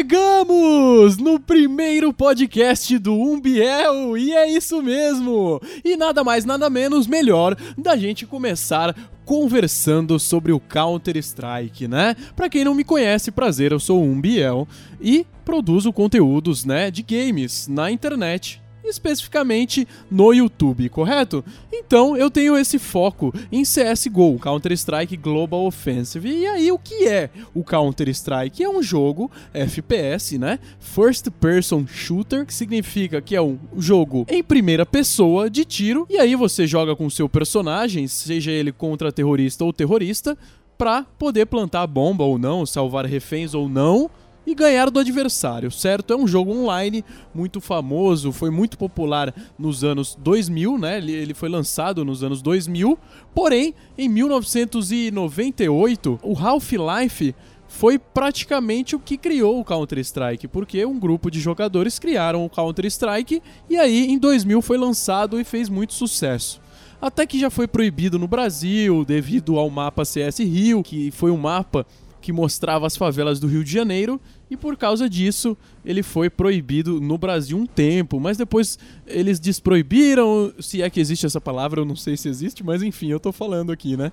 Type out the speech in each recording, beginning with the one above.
Chegamos no primeiro podcast do Umbiel, e é isso mesmo! E nada mais, nada menos, melhor da gente começar conversando sobre o Counter-Strike, né? Pra quem não me conhece, prazer, eu sou o Umbiel e produzo conteúdos, né, de games na internet, especificamente no YouTube, correto? Então eu tenho esse foco em CSGO, Counter-Strike Global Offensive. E aí, o que é o Counter-Strike? É um jogo FPS, né? First Person Shooter, que significa que é um jogo em primeira pessoa de tiro, e aí você joga com o seu personagem, seja ele contra-terrorista ou terrorista, pra poder plantar bomba ou não, salvar reféns ou não, e ganhar do adversário, certo? É um jogo online muito famoso, foi muito popular nos anos 2000, né? Ele foi lançado nos anos 2000, porém, em 1998, o Half-Life foi praticamente o que criou o Counter-Strike, porque um grupo de jogadores criaram o Counter-Strike e aí em 2000 foi lançado e fez muito sucesso. Até que já foi proibido no Brasil devido ao mapa CS Rio, que foi um mapa que mostrava as favelas do Rio de Janeiro, e por causa disso ele foi proibido no Brasil um tempo, mas depois eles desproibiram, se é que existe essa palavra, eu não sei se existe, mas enfim, eu tô falando aqui, né?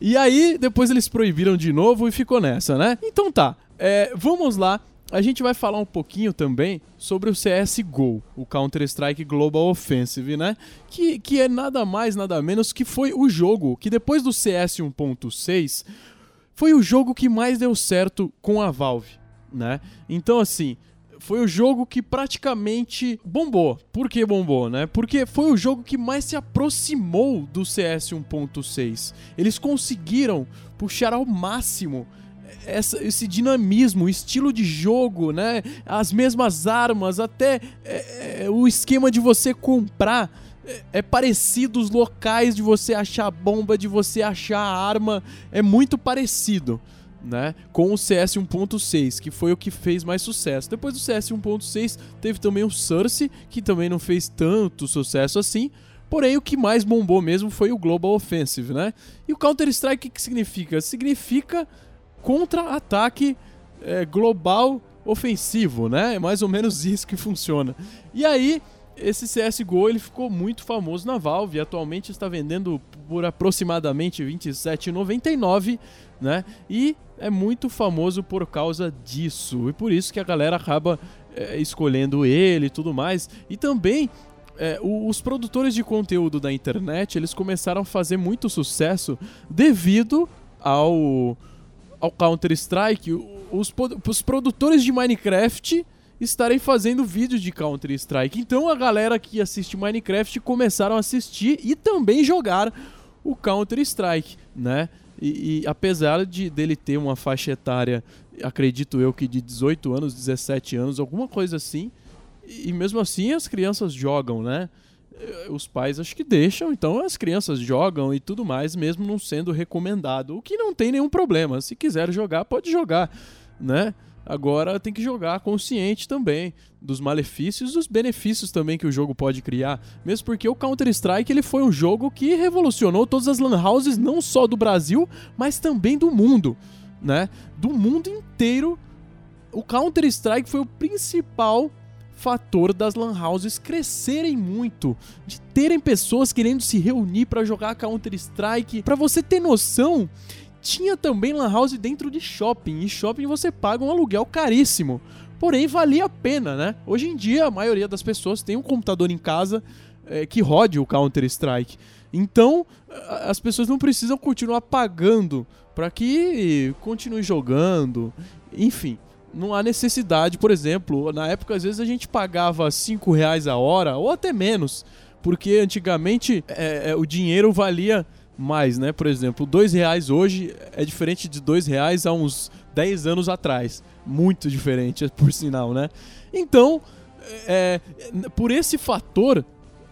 E aí depois eles proibiram de novo e ficou nessa, né? Então tá, vamos lá, a gente vai falar um pouquinho também sobre o CSGO, o Counter-Strike Global Offensive, né? Que é nada mais, nada menos que foi o jogo que depois do CS 1.6... foi o jogo que mais deu certo com a Valve, né? Então, assim, foi o jogo que praticamente bombou. Por que bombou, né? Porque foi o jogo que mais se aproximou do CS 1.6. Eles conseguiram puxar ao máximo esse dinamismo, o estilo de jogo, né? As mesmas armas, até o esquema de você comprar. É parecido os locais de você achar a bomba, de você achar a arma, é muito parecido, né, com o CS 1.6, que foi o que fez mais sucesso. Depois do CS 1.6 teve também o Source, que também não fez tanto sucesso assim, porém o que mais bombou mesmo foi o Global Offensive, né? E o Counter-Strike, o que significa? Significa contra-ataque global ofensivo, né? É mais ou menos isso que funciona. E aí, esse CSGO ele ficou muito famoso na Valve, atualmente está vendendo por aproximadamente R$ 27,99, né? E é muito famoso por causa disso, e por isso que a galera acaba escolhendo ele e tudo mais. E também os produtores de conteúdo da internet, eles começaram a fazer muito sucesso devido ao Counter-Strike. Os produtores de Minecraft estarem fazendo vídeos de Counter-Strike. Então a galera que assiste Minecraft começaram a assistir e também jogar o Counter-Strike, né? E apesar dele ter uma faixa etária, acredito eu que de 18 anos, 17 anos, alguma coisa assim, e mesmo assim as crianças jogam, né? Os pais acho que deixam, então as crianças jogam e tudo mais, mesmo não sendo recomendado, o que não tem nenhum problema. Se quiser jogar, pode jogar, né? Agora tem que jogar consciente também dos malefícios e dos benefícios também que o jogo pode criar. Mesmo porque o Counter-Strike ele foi um jogo que revolucionou todas as lan houses, não só do Brasil, mas também do mundo, né? Do mundo inteiro, o Counter-Strike foi o principal fator das lan houses crescerem muito, de terem pessoas querendo se reunir para jogar Counter-Strike. Para você ter noção, tinha também lan house dentro de shopping, e shopping você paga um aluguel caríssimo, porém valia a pena, né? Hoje em dia a maioria das pessoas tem um computador em casa que rode o Counter-Strike, então as pessoas não precisam continuar pagando para que continue jogando, enfim, não há necessidade. Por exemplo, na época às vezes a gente pagava R$5 a hora, ou até menos, porque antigamente o dinheiro valia mais, né? Por exemplo, R$2 hoje é diferente de R$2 há uns 10 anos atrás. Muito diferente, por sinal, né? Então, por esse fator,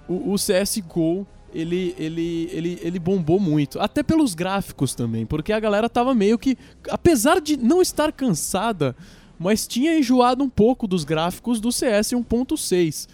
o CSGO ele bombou muito. Até pelos gráficos também, porque a galera tava meio que, apesar de não estar cansada, mas tinha enjoado um pouco dos gráficos do CS 1.6.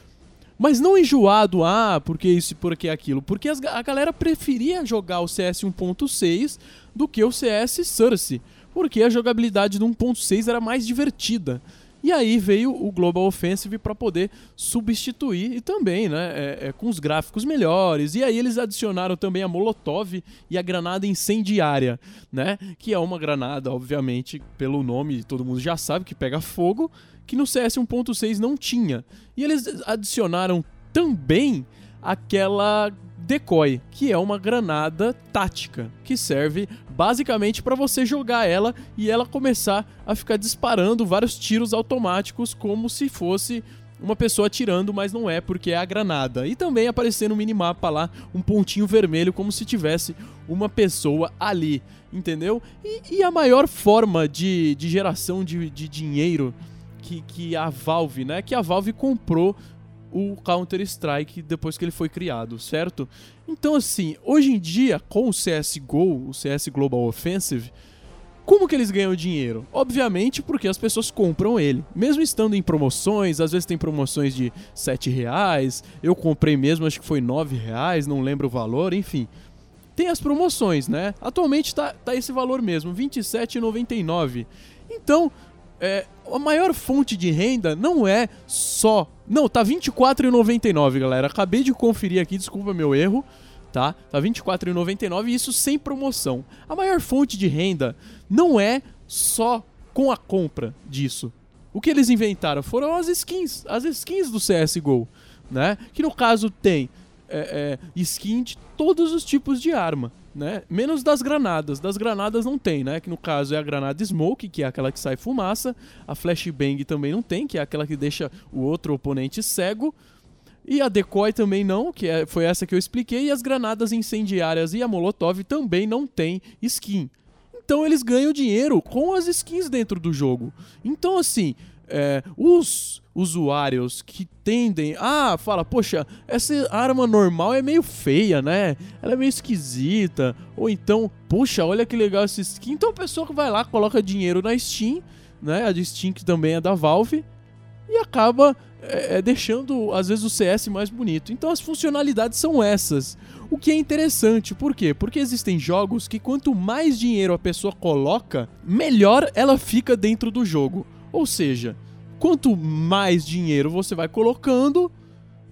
Mas não enjoado, porque isso e porque aquilo. Porque a galera preferia jogar o CS 1.6 do que o CS Source. porque a jogabilidade do 1.6 era mais divertida. E aí veio o Global Offensive para poder substituir e também, né, com os gráficos melhores. E aí eles adicionaram também a Molotov e a Granada Incendiária, né, que é uma granada, obviamente, pelo nome todo mundo já sabe, que pega fogo, que no CS 1.6 não tinha. E eles adicionaram também aquela decoy, que é uma granada tática, que serve basicamente para você jogar ela e ela começar a ficar disparando vários tiros automáticos como se fosse uma pessoa atirando, mas não é, porque é a granada. E também aparecer no minimapa lá um pontinho vermelho como se tivesse uma pessoa ali, entendeu? E a maior forma de geração de dinheiro que a Valve, né? Que a Valve comprou o Counter-Strike depois que ele foi criado, certo? Então, assim, hoje em dia, com o CSGO, o CS Global Offensive, como que eles ganham dinheiro? Obviamente porque as pessoas compram ele. Mesmo estando em promoções, às vezes tem promoções de R$7, eu comprei mesmo, acho que foi R$9, não lembro o valor, enfim. Tem as promoções, né? Atualmente tá esse valor mesmo, R$27,99. Então, a maior fonte de renda não é só... Não, tá R$24,99, galera. Acabei de conferir aqui, desculpa meu erro, tá? Tá R$24,99 e isso sem promoção. A maior fonte de renda não é só com a compra disso. O que eles inventaram foram as skins do CSGO, né? Que no caso tem skin de todos os tipos de arma, né? Menos das granadas. Das granadas não tem, né? Que no caso é a granada smoke, que é aquela que sai fumaça. A flashbang também não tem, que é aquela que deixa o outro oponente cego. E a decoy também não, que foi essa que eu expliquei. E as granadas incendiárias e a molotov também não tem skin. Então eles ganham dinheiro com as skins dentro do jogo. Então, assim, os usuários que tendem fala, poxa, essa arma normal é meio feia, né? Ela é meio esquisita. Ou então, poxa, olha que legal essa skin. Então a pessoa que vai lá, coloca dinheiro na Steam, né? A Steam que também é da Valve, e acaba deixando, às vezes, o CS mais bonito. Então as funcionalidades são essas. O que é interessante, por quê? Porque existem jogos que quanto mais dinheiro a pessoa coloca, melhor ela fica dentro do jogo. Ou seja, quanto mais dinheiro você vai colocando,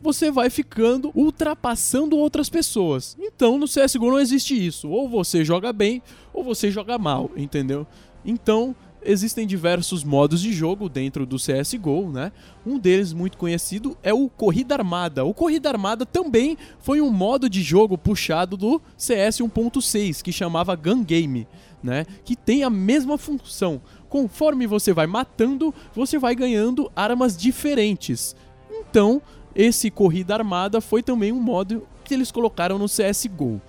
você vai ficando ultrapassando outras pessoas. Então no CSGO não existe isso. Ou você joga bem, ou você joga mal, entendeu? Então existem diversos modos de jogo dentro do CSGO, né? Um deles muito conhecido é o Corrida Armada. O Corrida Armada também foi um modo de jogo puxado do CS 1.6, que chamava Gun Game, né? Que tem a mesma função. Conforme você vai matando, você vai ganhando armas diferentes. Então, esse Corrida Armada foi também um modo que eles colocaram no CSGO.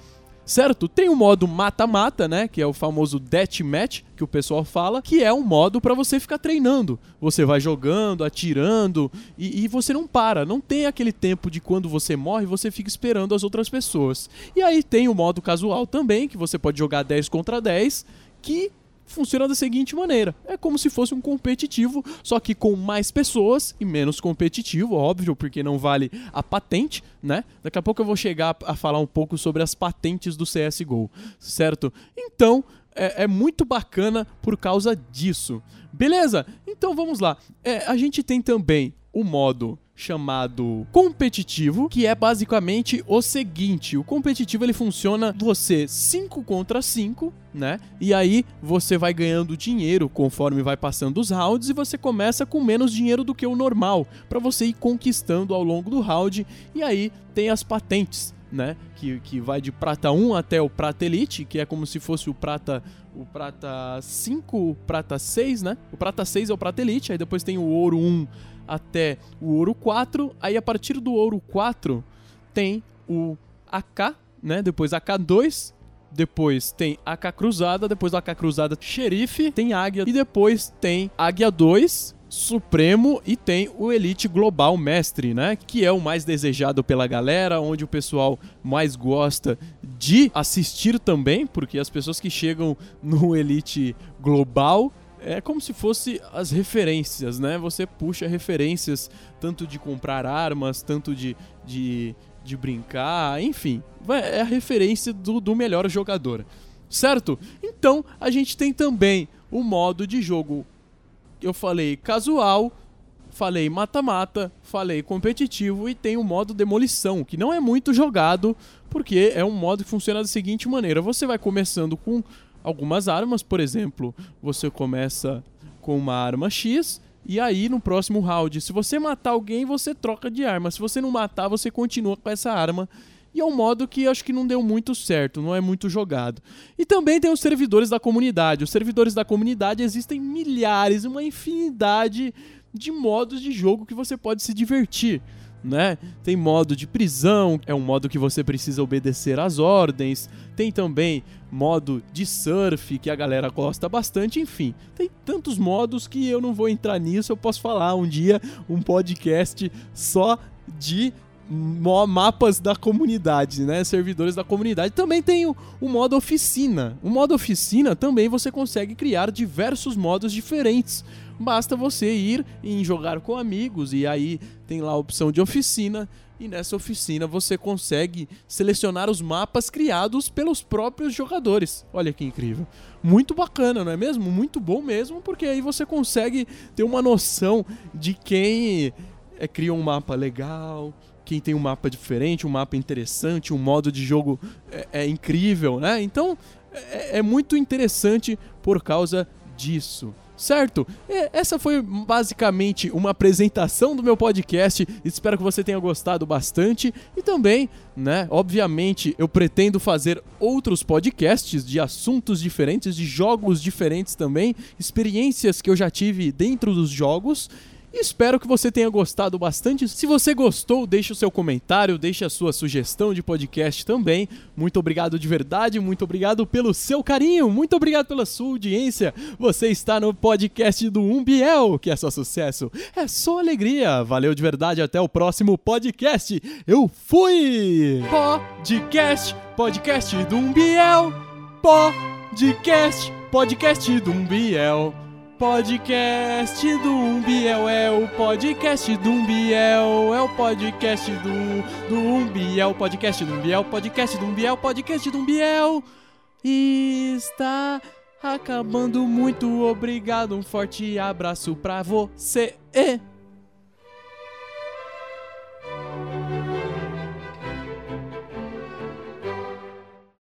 Certo? Tem o modo mata-mata, né? Que é o famoso death match, que o pessoal fala, que é um modo pra você ficar treinando. Você vai jogando, atirando e você não para. Não tem aquele tempo de quando você morre, você fica esperando as outras pessoas. E aí tem o modo casual também, que você pode jogar 10 contra 10, que funciona da seguinte maneira. É como se fosse um competitivo, só que com mais pessoas e menos competitivo, óbvio, porque não vale a patente, né? Daqui a pouco eu vou chegar a falar um pouco sobre as patentes do CSGO, certo? Então, é muito bacana por causa disso. Beleza? Então vamos lá. A gente tem também o modo chamado competitivo, que é basicamente o seguinte: o competitivo ele funciona você 5 contra 5, né? E aí você vai ganhando dinheiro conforme vai passando os rounds e você começa com menos dinheiro do que o normal, para você ir conquistando ao longo do round. E aí tem as patentes, né? Que vai de prata 1 até o prata elite, que é como se fosse o prata 5, o prata 6, né? O prata 6 é o prata elite, aí depois tem o ouro 1 até o ouro 4, aí a partir do ouro 4 tem o AK, né? Depois AK2, depois tem AK cruzada, depois da AK cruzada xerife, tem águia e depois tem águia 2, Supremo, e tem o Elite Global Mestre, né? Que é o mais desejado pela galera, onde o pessoal mais gosta de assistir também, porque as pessoas que chegam no Elite Global é como se fosse as referências, né? Você puxa referências tanto de comprar armas, tanto de brincar, enfim, é a referência do melhor jogador, certo? Então a gente tem também o modo de jogo. Eu falei casual, falei mata-mata, falei competitivo e tem o modo demolição, que não é muito jogado, porque é um modo que funciona da seguinte maneira. Você vai começando com algumas armas, por exemplo, você começa com uma arma X, e aí no próximo round, se você matar alguém, você troca de arma. Se você não matar, você continua com essa arma. E é um modo que acho que não deu muito certo, não é muito jogado. E também tem os servidores da comunidade. Os servidores da comunidade existem milhares, uma infinidade de modos de jogo que você pode se divertir, né? Tem modo de prisão, é um modo que você precisa obedecer às ordens. Tem também modo de surf, que a galera gosta bastante. Enfim, tem tantos modos que eu não vou entrar nisso. Eu posso falar um dia um podcast só de mapas da comunidade, né? Servidores da comunidade. Também tem o modo oficina. O modo oficina também você consegue criar diversos modos diferentes. Basta você ir em jogar com amigos e aí tem lá a opção de oficina e nessa oficina você consegue selecionar os mapas criados pelos próprios jogadores. Olha que incrível. Muito bacana, não é mesmo? Muito bom mesmo, porque aí você consegue ter uma noção de quem cria um mapa legal, quem tem um mapa diferente, um mapa interessante, um modo de jogo incrível, né? Então, é muito interessante por causa disso, certo? Essa foi basicamente uma apresentação do meu podcast, espero que você tenha gostado bastante e também, né, obviamente, eu pretendo fazer outros podcasts de assuntos diferentes, de jogos diferentes também, experiências que eu já tive dentro dos jogos. Espero que você tenha gostado bastante. Se você gostou, deixe o seu comentário, deixe a sua sugestão de podcast também. Muito obrigado de verdade, muito obrigado pelo seu carinho, muito obrigado pela sua audiência. Você está no podcast do Umbiel, que é só sucesso, é só alegria. Valeu de verdade, até o próximo podcast. Eu fui! Podcast do Umbiel. Podcast do Umbiel. Podcast do Umbiel, é o podcast do Umbiel, é o podcast do Umbiel, podcast do Umbiel, podcast do Umbiel, podcast do Umbiel. E está acabando, muito obrigado, um forte abraço pra você.